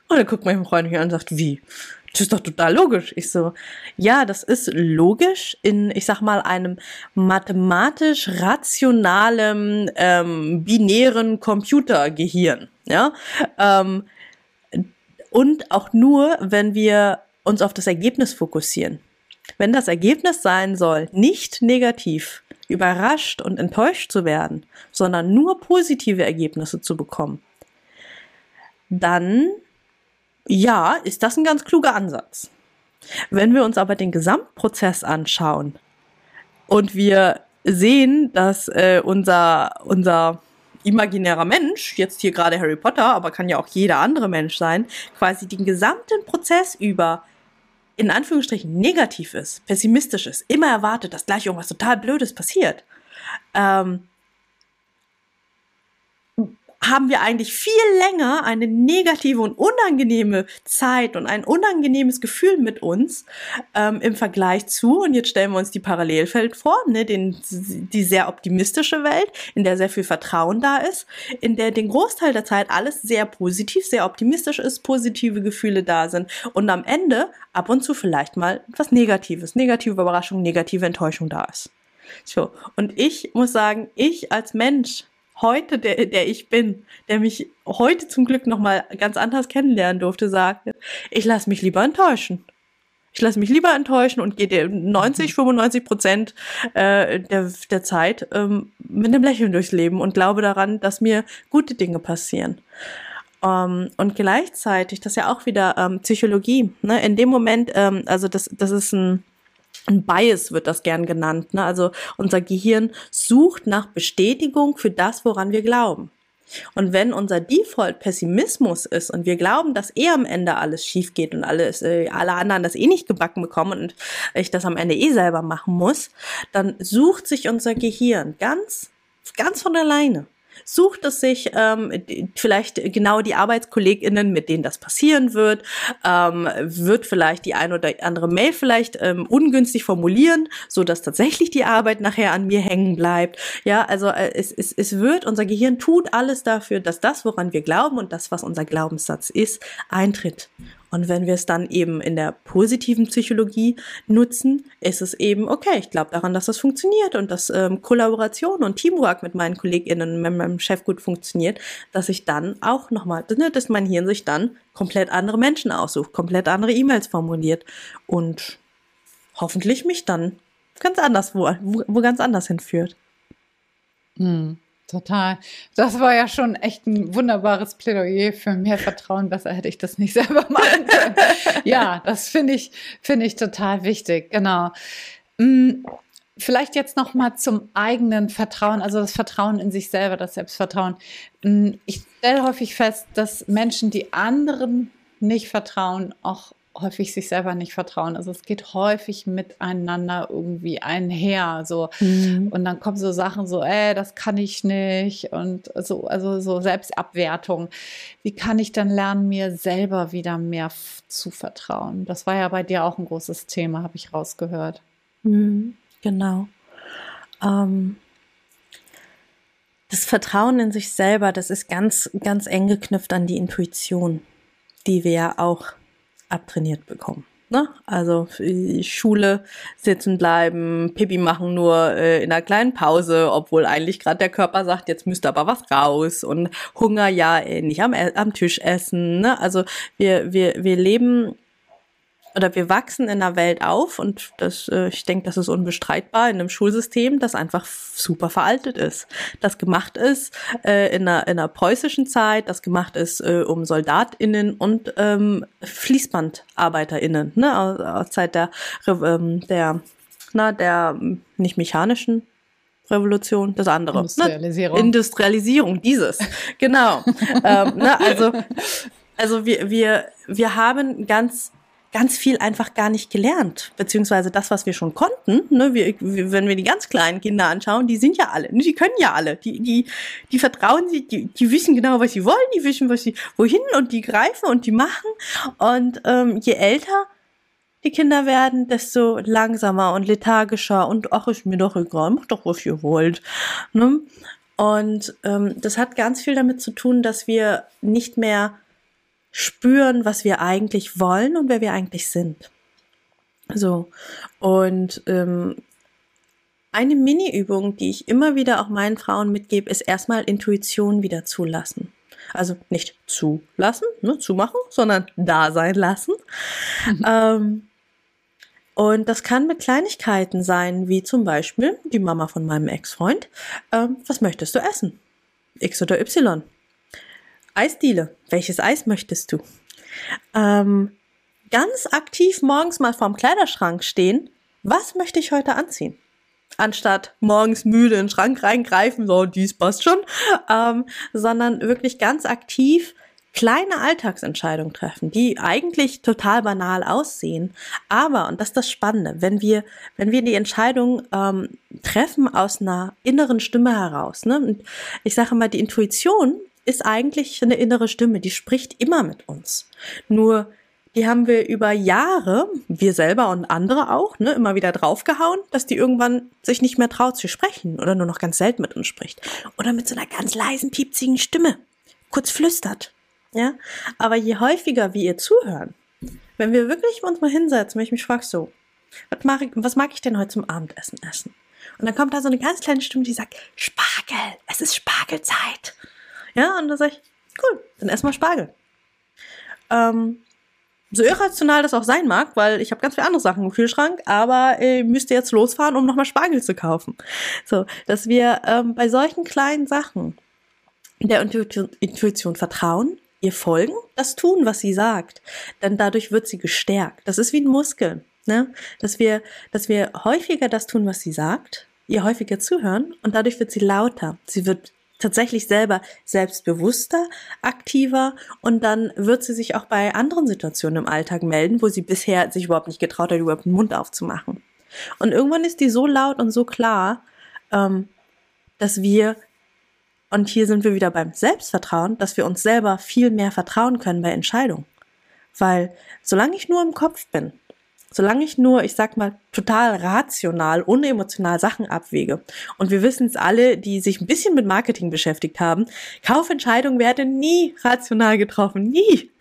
Und dann guckt mein Freund mich an und sagt, wie? Das ist doch total logisch. Ich so, ja, das ist logisch in, ich sag mal, einem mathematisch-rationalen, binären Computergehirn. Ja? Und auch nur, wenn wir uns auf das Ergebnis fokussieren. Wenn das Ergebnis sein soll, nicht negativ überrascht und enttäuscht zu werden, sondern nur positive Ergebnisse zu bekommen, dann... ja, ist das ein ganz kluger Ansatz. Wenn wir uns aber den Gesamtprozess anschauen und wir sehen, dass unser imaginärer Mensch, jetzt hier gerade Harry Potter, aber kann ja auch jeder andere Mensch sein, quasi den gesamten Prozess über in Anführungsstrichen negativ ist, pessimistisch ist, immer erwartet, dass gleich irgendwas total Blödes passiert, haben wir eigentlich viel länger eine negative und unangenehme Zeit und ein unangenehmes Gefühl mit uns im Vergleich zu, und jetzt stellen wir uns die Parallelwelt vor, ne, die sehr optimistische Welt, in der sehr viel Vertrauen da ist, in der den Großteil der Zeit alles sehr positiv, sehr optimistisch ist, positive Gefühle da sind und am Ende ab und zu vielleicht mal etwas Negatives, negative Überraschung, negative Enttäuschung da ist. So, und ich muss sagen, ich als Mensch, heute, der ich bin, der mich heute zum Glück nochmal ganz anders kennenlernen durfte, sagt, ich lasse mich lieber enttäuschen. Ich lasse mich lieber enttäuschen und gehe 95% der Zeit mit einem Lächeln durchs Leben und glaube daran, dass mir gute Dinge passieren. Und gleichzeitig, das ist ja auch wieder Psychologie, ne? In dem Moment, also das ist ein Bias wird das gern genannt, ne? Also unser Gehirn sucht nach Bestätigung für das, woran wir glauben. Und wenn unser Default Pessimismus ist und wir glauben, dass am Ende alles schief geht und alle anderen das nicht gebacken bekommen und ich das am Ende selber machen muss, dann sucht sich unser Gehirn ganz, ganz von alleine. Sucht es sich vielleicht genau die ArbeitskollegInnen, mit denen das passieren wird, wird vielleicht die ein oder andere Mail vielleicht ungünstig formulieren, sodass tatsächlich die Arbeit nachher an mir hängen bleibt. Ja, also unser Gehirn tut alles dafür, dass das, woran wir glauben und das, was unser Glaubenssatz ist, eintritt. Und wenn wir es dann eben in der positiven Psychologie nutzen, ist es eben, okay, ich glaube daran, dass das funktioniert und dass Kollaboration und Teamwork mit meinen KollegInnen und mit meinem Chef gut funktioniert, dass ich dann auch nochmal, dass mein Hirn sich dann komplett andere Menschen aussucht, komplett andere E-Mails formuliert und hoffentlich mich dann ganz anders, wo ganz anders hinführt. Mhm. Total. Das war ja schon echt ein wunderbares Plädoyer für mehr Vertrauen. Besser hätte ich das nicht selber machen können. Ja, das finde ich total wichtig. Genau. Vielleicht jetzt noch mal zum eigenen Vertrauen, also das Vertrauen in sich selber, das Selbstvertrauen. Ich stelle häufig fest, dass Menschen, die anderen nicht vertrauen, auch häufig sich selber nicht vertrauen. Also es geht häufig miteinander irgendwie einher. So. Mhm. Und dann kommen so Sachen so, das kann ich nicht. Und so, also so Selbstabwertung. Wie kann ich dann lernen, mir selber wieder mehr zu vertrauen? Das war ja bei dir auch ein großes Thema, habe ich rausgehört. Mhm, genau. Das Vertrauen in sich selber, das ist ganz, ganz eng geknüpft an die Intuition, die wir ja auch abtrainiert bekommen. Ne? Also Schule, sitzen bleiben, Pipi machen nur in einer kleinen Pause, obwohl eigentlich gerade der Körper sagt, jetzt müsste aber was raus, und Hunger ja nicht am Tisch essen. Ne? Also wir leben oder wir wachsen in einer Welt auf, und das, ich denke, das ist unbestreitbar, in einem Schulsystem, das einfach super veraltet ist. Das gemacht ist in einer preußischen Zeit, das gemacht ist um SoldatInnen und FließbandarbeiterInnen, ne, aus Zeit der nicht mechanischen Revolution, das andere. Industrialisierung. Ne? Industrialisierung, dieses, genau. Also wir haben ganz viel einfach gar nicht gelernt, beziehungsweise das, was wir schon konnten, ne, wenn wir die ganz kleinen Kinder anschauen, die sind ja alle, ne, die können ja alle, die vertrauen sich, die wissen genau, was sie wollen, die wissen, wohin, und die greifen und die machen, und je älter die Kinder werden, desto langsamer und lethargischer und ach, ist mir doch egal, macht doch, was ihr wollt, ne? Und das hat ganz viel damit zu tun, dass wir nicht mehr spüren, was wir eigentlich wollen und wer wir eigentlich sind. So, und eine Mini-Übung, die ich immer wieder auch meinen Frauen mitgebe, ist erstmal Intuition wieder zulassen. Also nicht zulassen, ne, zumachen, sondern da sein lassen. Und das kann mit Kleinigkeiten sein, wie zum Beispiel die Mama von meinem Ex-Freund. Was möchtest du essen? X oder Y? Eisdiele. Welches Eis möchtest du? Ganz aktiv morgens mal vorm Kleiderschrank stehen. Was möchte ich heute anziehen? Anstatt morgens müde in den Schrank reingreifen, so, dies passt schon, sondern wirklich ganz aktiv kleine Alltagsentscheidungen treffen, die eigentlich total banal aussehen. Aber, und das ist das Spannende, wenn wir die Entscheidung treffen aus einer inneren Stimme heraus, ne? Und ich sage mal, die Intuition ist eigentlich eine innere Stimme, die spricht immer mit uns. Nur, die haben wir über Jahre, wir selber und andere auch, ne, immer wieder draufgehauen, dass die irgendwann sich nicht mehr traut zu sprechen oder nur noch ganz selten mit uns spricht. Oder mit so einer ganz leisen, piepsigen Stimme, kurz flüstert. Ja? Aber je häufiger wir ihr zuhören, wenn wir wirklich uns mal hinsetzen, wenn ich mich frage so, was mag ich denn heute zum Abendessen essen? Und dann kommt da so eine ganz kleine Stimme, die sagt, Spargel, es ist Spargelzeit. Ja, und dann sage ich, cool, dann erstmal Spargel. So irrational das auch sein mag, weil ich habe ganz viele andere Sachen im Kühlschrank, aber müsste jetzt losfahren, um nochmal Spargel zu kaufen. So, dass wir bei solchen kleinen Sachen der Intuition vertrauen, ihr folgen, das tun, was sie sagt. Denn dadurch wird sie gestärkt. Das ist wie ein Muskel, ne? Dass wir häufiger das tun, was sie sagt, ihr häufiger zuhören, und dadurch wird sie lauter. Sie wird tatsächlich selber selbstbewusster, aktiver, und dann wird sie sich auch bei anderen Situationen im Alltag melden, wo sie bisher sich überhaupt nicht getraut hat, überhaupt den Mund aufzumachen. Und irgendwann ist die so laut und so klar, dass wir, und hier sind wir wieder beim Selbstvertrauen, dass wir uns selber viel mehr vertrauen können bei Entscheidungen. Weil solange ich nur im Kopf bin, Solange ich nur, ich sag mal, total rational, unemotional Sachen abwäge, und wir wissen es alle, die sich ein bisschen mit Marketing beschäftigt haben, Kaufentscheidungen werden nie rational getroffen, nie.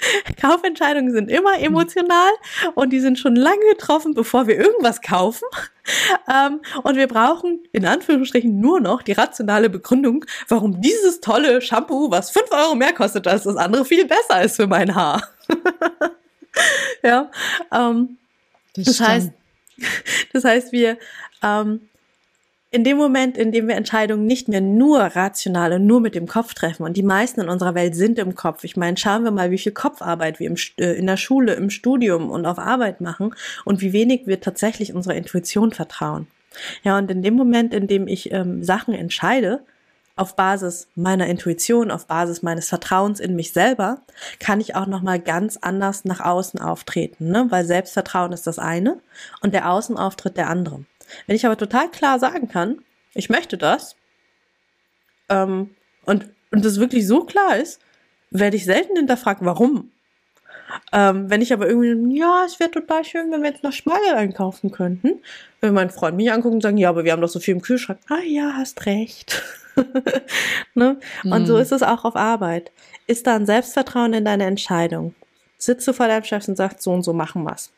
Kaufentscheidungen sind immer emotional und die sind schon lange getroffen, bevor wir irgendwas kaufen. Und wir brauchen in Anführungsstrichen nur noch die rationale Begründung, warum dieses tolle Shampoo, was 5 € mehr kostet als das andere, viel besser ist für mein Haar. Ja, das heißt, wir in dem Moment, in dem wir Entscheidungen nicht mehr nur rational und nur mit dem Kopf treffen, und die meisten in unserer Welt sind im Kopf. Ich meine, schauen wir mal, wie viel Kopfarbeit wir in der Schule, im Studium und auf Arbeit machen und wie wenig wir tatsächlich unserer Intuition vertrauen. Ja, und in dem Moment, in dem ich Sachen entscheide, auf Basis meiner Intuition, auf Basis meines Vertrauens in mich selber, kann ich auch nochmal ganz anders nach außen auftreten, ne? Weil Selbstvertrauen ist das eine und der Außenauftritt der andere. Wenn ich aber total klar sagen kann, ich möchte das, und das wirklich so klar ist, werde ich selten hinterfragen, warum. Wenn ich aber irgendwie, ja, es wäre total schön, wenn wir jetzt noch Spargel einkaufen könnten, wenn mein Freund mich anguckt und sagt, ja, aber wir haben doch so viel im Kühlschrank. Ah ja, hast recht. Ne? Und so ist es auch auf Arbeit. Ist da ein Selbstvertrauen in deine Entscheidung? Sitzt du vor deinem Chef und sagst, so und so machen wir's.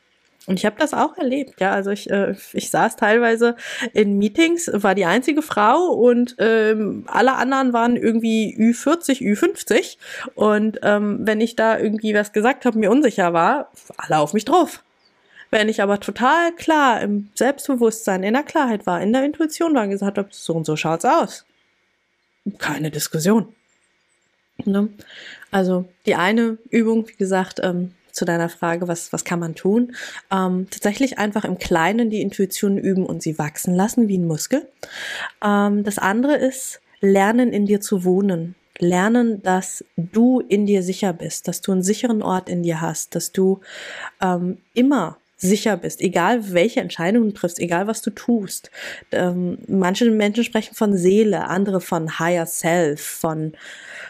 Und ich habe das auch erlebt, ja, also ich saß teilweise in Meetings, war die einzige Frau und alle anderen waren irgendwie Ü40, Ü50 und wenn ich da irgendwie was gesagt habe, mir unsicher war, alle auf mich drauf. Wenn ich aber total klar im Selbstbewusstsein, in der Klarheit war, in der Intuition war und gesagt habe, so und so schaut's aus. Keine Diskussion. Ne? Also die eine Übung, wie gesagt, zu deiner Frage, was kann man tun? Tatsächlich einfach im Kleinen die Intuition üben und sie wachsen lassen wie ein Muskel. Das andere ist, lernen in dir zu wohnen. Lernen, dass du in dir sicher bist, dass du einen sicheren Ort in dir hast, dass du immer sicher bist, egal welche Entscheidung du triffst, egal was du tust. Manche Menschen sprechen von Seele, andere von Higher Self,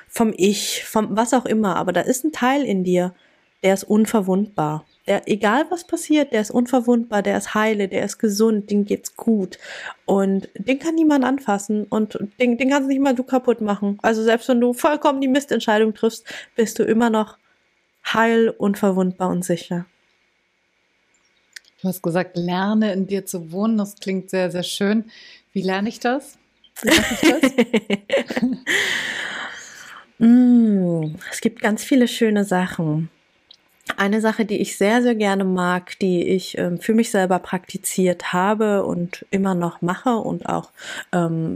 vom Ich, vom was auch immer, aber da ist ein Teil in dir, der ist unverwundbar. Der, egal was passiert, der ist unverwundbar, der ist heile, der ist gesund, dem geht's gut. Und den kann niemand anfassen und den kannst nicht mal du kaputt machen. Also selbst wenn du vollkommen die Mistentscheidung triffst, bist du immer noch heil, unverwundbar und sicher. Du hast gesagt, lerne in dir zu wohnen. Das klingt sehr, sehr schön. Wie lerne ich das? Es gibt ganz viele schöne Sachen. Eine Sache, die ich sehr, sehr gerne mag, die ich für mich selber praktiziert habe und immer noch mache und auch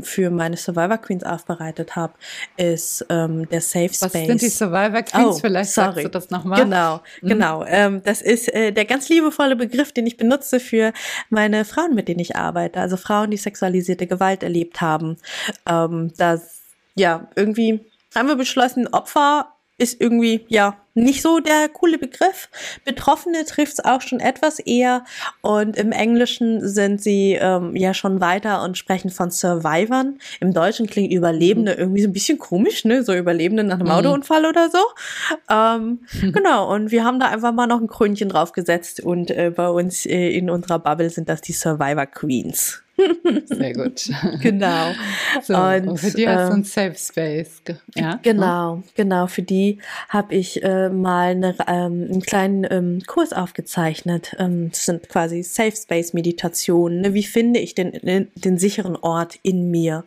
für meine Survivor Queens aufbereitet habe, ist der Safe Space. Was sind die Survivor Queens? Oh, vielleicht sorry. Sagst du das nochmal. Genau. Das ist der ganz liebevolle Begriff, den ich benutze für meine Frauen, mit denen ich arbeite. Also Frauen, die sexualisierte Gewalt erlebt haben. Irgendwie haben wir beschlossen, Opfer ist irgendwie, ja, nicht so der coole Begriff. Betroffene trifft es auch schon etwas eher und im Englischen sind sie schon weiter und sprechen von Survivern. Im Deutschen klingt Überlebende irgendwie so ein bisschen komisch, ne? So Überlebende nach einem Autounfall oder so. Genau, und wir haben da einfach mal noch ein Krönchen draufgesetzt und bei uns in unserer Bubble sind das die Survivor Queens. Sehr gut. Genau. So, und für die hast du ein Safe Space. Ja? Genau. Für die habe ich mal einen kleinen Kurs aufgezeichnet. Das sind quasi Safe Space Meditationen. Ne? Wie finde ich den sicheren Ort in mir?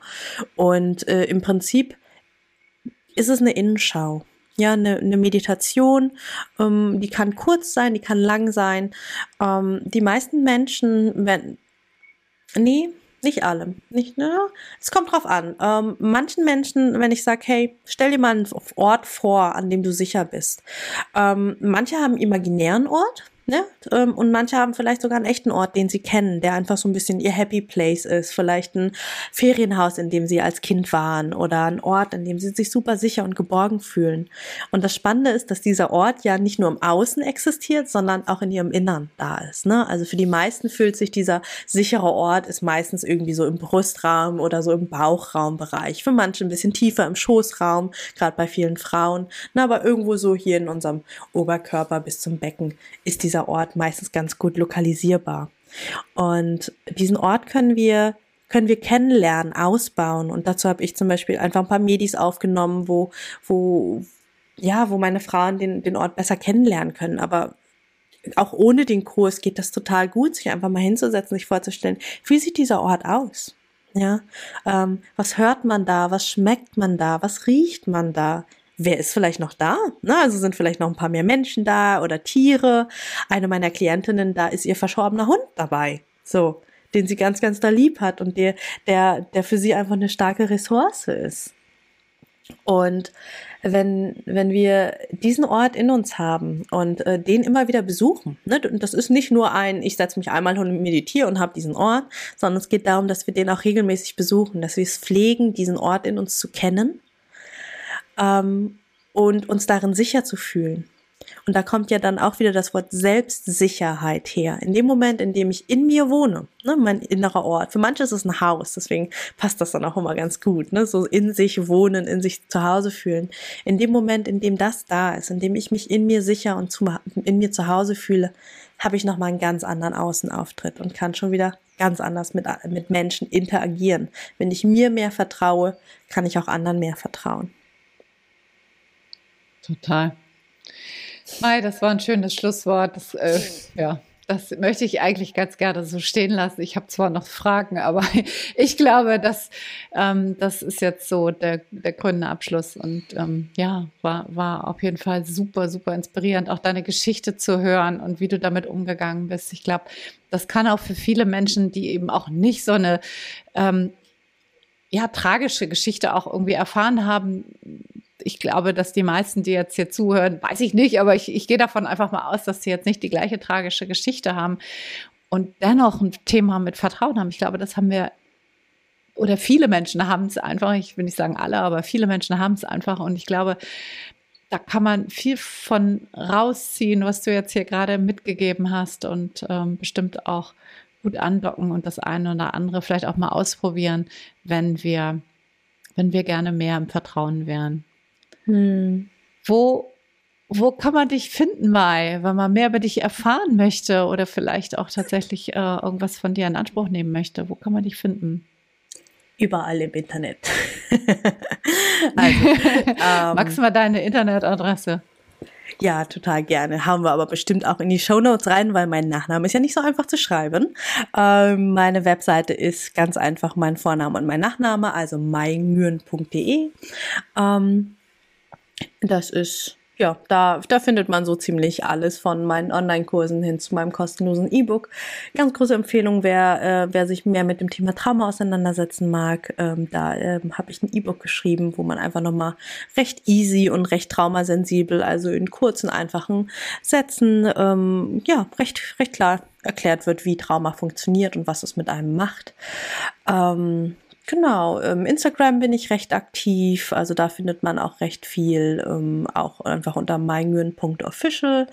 Und im Prinzip ist es eine Innenschau. Ja, eine Meditation, die kann kurz sein, die kann lang sein. Die meisten Menschen, nicht alle. Es kommt drauf an. Manchen Menschen, wenn ich sage, hey, stell dir mal einen Ort vor, an dem du sicher bist. Manche haben einen imaginären Ort, ne? Und manche haben vielleicht sogar einen echten Ort, den sie kennen, der einfach so ein bisschen ihr Happy Place ist. Vielleicht ein Ferienhaus, in dem sie als Kind waren oder ein Ort, in dem sie sich super sicher und geborgen fühlen. Und das Spannende ist, dass dieser Ort ja nicht nur im Außen existiert, sondern auch in ihrem Innern da ist, ne? Also für die meisten fühlt sich dieser sichere Ort ist meistens irgendwie so im Brustraum oder so im Bauchraumbereich. Für manche ein bisschen tiefer im Schoßraum, gerade bei vielen Frauen. Na, aber irgendwo so hier in unserem Oberkörper bis zum Becken ist dieser dieser Ort meistens ganz gut lokalisierbar. Und diesen Ort können wir kennenlernen, ausbauen. Und dazu habe ich zum Beispiel einfach ein paar Medis aufgenommen, wo meine Frauen den Ort besser kennenlernen können. Aber auch ohne den Kurs geht das total gut, sich einfach mal hinzusetzen, sich vorzustellen, wie sieht dieser Ort aus? Ja, was hört man da? Was schmeckt man da? Was riecht man da? Wer ist vielleicht noch da? Na, also sind vielleicht noch ein paar mehr Menschen da oder Tiere. Eine meiner Klientinnen, da ist ihr verschorbener Hund dabei, so, den sie ganz, ganz da lieb hat und der für sie einfach eine starke Ressource ist. Und wenn wir diesen Ort in uns haben und den immer wieder besuchen, ne, das ist nicht nur ich setze mich einmal und meditiere und habe diesen Ort, sondern es geht darum, dass wir den auch regelmäßig besuchen, dass wir es pflegen, diesen Ort in uns zu kennen und uns darin sicher zu fühlen. Und da kommt ja dann auch wieder das Wort Selbstsicherheit her. In dem Moment, in dem ich in mir wohne, ne, mein innerer Ort. Für manche ist es ein Haus, deswegen passt das dann auch immer ganz gut, ne, so in sich wohnen, in sich zu Hause fühlen. In dem Moment, in dem das da ist, in dem ich mich in mir sicher und in mir zu Hause fühle, habe ich nochmal einen ganz anderen Außenauftritt und kann schon wieder ganz anders mit Menschen interagieren. Wenn ich mir mehr vertraue, kann ich auch anderen mehr vertrauen. Total. Mai, das war ein schönes Schlusswort. Das möchte ich eigentlich ganz gerne so stehen lassen. Ich habe zwar noch Fragen, aber ich glaube, das ist jetzt so der grüne Abschluss. Und war auf jeden Fall super, super inspirierend, auch deine Geschichte zu hören und wie du damit umgegangen bist. Ich glaube, das kann auch für viele Menschen, die eben auch nicht so eine tragische Geschichte auch irgendwie erfahren haben. Ich glaube, dass die meisten, die jetzt hier zuhören, weiß ich nicht, aber ich gehe davon einfach mal aus, dass sie jetzt nicht die gleiche tragische Geschichte haben und dennoch ein Thema mit Vertrauen haben. Ich glaube, das haben wir, oder viele Menschen haben es einfach, ich will nicht sagen alle, aber viele Menschen haben es einfach und ich glaube, da kann man viel von rausziehen, was du jetzt hier gerade mitgegeben hast und bestimmt auch gut andocken und das eine oder andere vielleicht auch mal ausprobieren, wenn wir gerne mehr im Vertrauen wären. Wo kann man dich finden, Mai, wenn man mehr über dich erfahren möchte oder vielleicht auch tatsächlich irgendwas von dir in Anspruch nehmen möchte? Wo kann man dich finden? Überall im Internet. Also, magst du mal deine Internetadresse? Ja, total gerne. Haben wir aber bestimmt auch in die Shownotes rein, weil mein Nachname ist ja nicht so einfach zu schreiben. Meine Webseite ist ganz einfach mein Vorname und mein Nachname, also mainguyen.de. Das ist, ja, da findet man so ziemlich alles von meinen Online-Kursen hin zu meinem kostenlosen E-Book. Ganz große Empfehlung, wer sich mehr mit dem Thema Trauma auseinandersetzen mag. Habe ich ein E-Book geschrieben, wo man einfach nochmal recht easy und recht traumasensibel, also in kurzen, einfachen Sätzen, recht klar erklärt wird, wie Trauma funktioniert und was es mit einem macht. Genau, Instagram bin ich recht aktiv, also da findet man auch recht viel, auch einfach unter mainguyen.official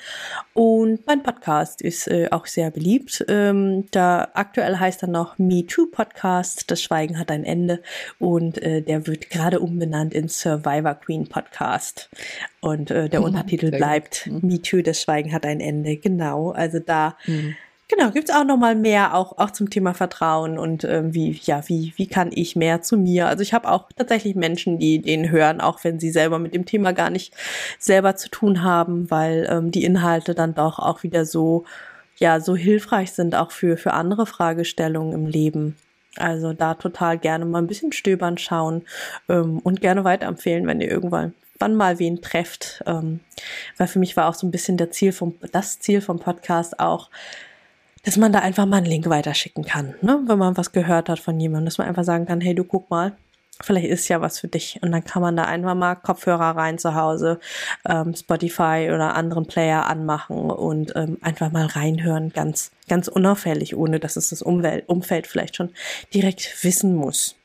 und mein Podcast ist auch sehr beliebt, da aktuell heißt er noch Me Too Podcast, das Schweigen hat ein Ende und der wird gerade umbenannt in Survivor Queen Podcast und der Untertitel bleibt Me Too, das Schweigen hat ein Ende, genau, also da... Genau, gibt's auch nochmal mehr, auch zum Thema Vertrauen und wie kann ich mehr zu mir? Also ich habe auch tatsächlich Menschen, die den hören, auch wenn sie selber mit dem Thema gar nicht selber zu tun haben, weil die Inhalte dann doch auch wieder so hilfreich sind, auch für andere Fragestellungen im Leben. Also da total gerne mal ein bisschen stöbern, schauen und gerne weiterempfehlen, wenn ihr irgendwann mal wen trefft. Weil für mich war auch so ein bisschen das Ziel vom Podcast auch, dass man da einfach mal einen Link weiterschicken kann, ne? Wenn man was gehört hat von jemandem, dass man einfach sagen kann, hey, du guck mal, vielleicht ist ja was für dich. Und dann kann man da einfach mal Kopfhörer rein zu Hause, Spotify oder anderen Player anmachen und einfach mal reinhören, ganz, ganz unauffällig, ohne dass es das Umfeld vielleicht schon direkt wissen muss.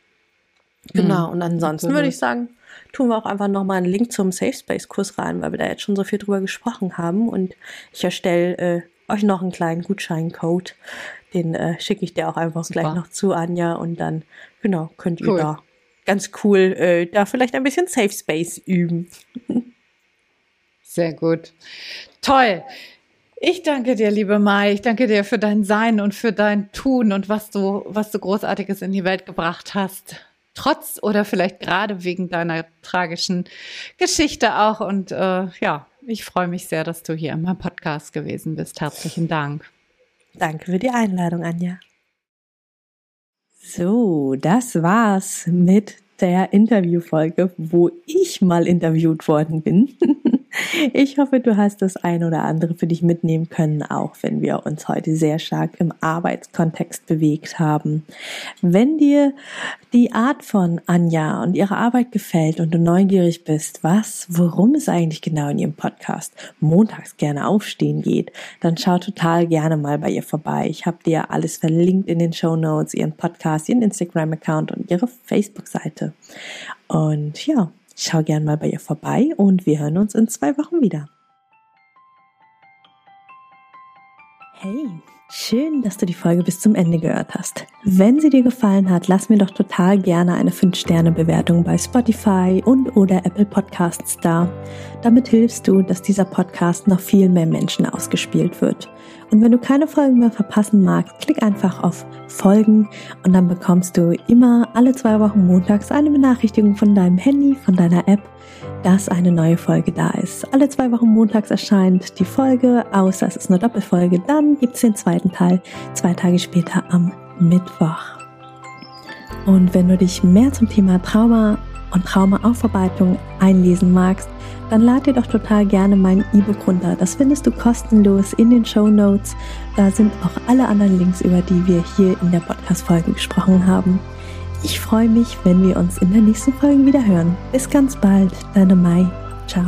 Genau, und ansonsten würde ich sagen, tun wir auch einfach nochmal einen Link zum Safe Space Kurs rein, weil wir da jetzt schon so viel drüber gesprochen haben und ich erstelle euch noch einen kleinen Gutscheincode, den schicke ich dir auch einfach gleich noch zu, Anja, und dann, genau, könnt ihr da ganz cool da vielleicht ein bisschen Safe Space üben. Sehr gut. Toll. Ich danke dir, liebe Mai. Ich danke dir für dein Sein und für dein Tun und was du Großartiges in die Welt gebracht hast. Trotz oder vielleicht gerade wegen deiner tragischen Geschichte auch. Und ja, ich freue mich sehr, dass du hier in meinem Podcast gewesen bist. Herzlichen Dank. Danke für die Einladung, Anja. So, das war's mit der Interviewfolge, wo ich mal interviewt worden bin. Ich hoffe, du hast das ein oder andere für dich mitnehmen können, auch wenn wir uns heute sehr stark im Arbeitskontext bewegt haben. Wenn dir die Art von Anja und ihre Arbeit gefällt und du neugierig bist, worum es eigentlich genau in ihrem Podcast Montags gerne aufstehen geht, dann schau total gerne mal bei ihr vorbei. Ich habe dir alles verlinkt in den Shownotes, ihren Podcast, ihren Instagram-Account und ihre Facebook-Seite. Und ja, schau gern mal bei ihr vorbei und wir hören uns in 2 Wochen wieder. Hey, schön, dass du die Folge bis zum Ende gehört hast. Wenn sie dir gefallen hat, lass mir doch total gerne eine 5-Sterne-Bewertung bei Spotify und oder Apple Podcasts da. Damit hilfst du, dass dieser Podcast noch viel mehr Menschen ausgespielt wird. Und wenn du keine Folgen mehr verpassen magst, klick einfach auf Folgen und dann bekommst du immer alle 2 Wochen montags eine Benachrichtigung von deinem Handy, von deiner App, dass eine neue Folge da ist. Alle 2 Wochen montags erscheint die Folge, außer es ist eine Doppelfolge, dann gibt es den zweiten Teil 2 Tage später am Mittwoch. Und wenn du dich mehr zum Thema Trauma und Traumaaufarbeitung einlesen magst, dann lad dir doch total gerne mein E-Book runter. Das findest du kostenlos in den Shownotes. Da sind auch alle anderen Links, über die wir hier in der Podcast-Folge gesprochen haben. Ich freue mich, wenn wir uns in der nächsten Folge wieder hören. Bis ganz bald, deine Mai. Ciao.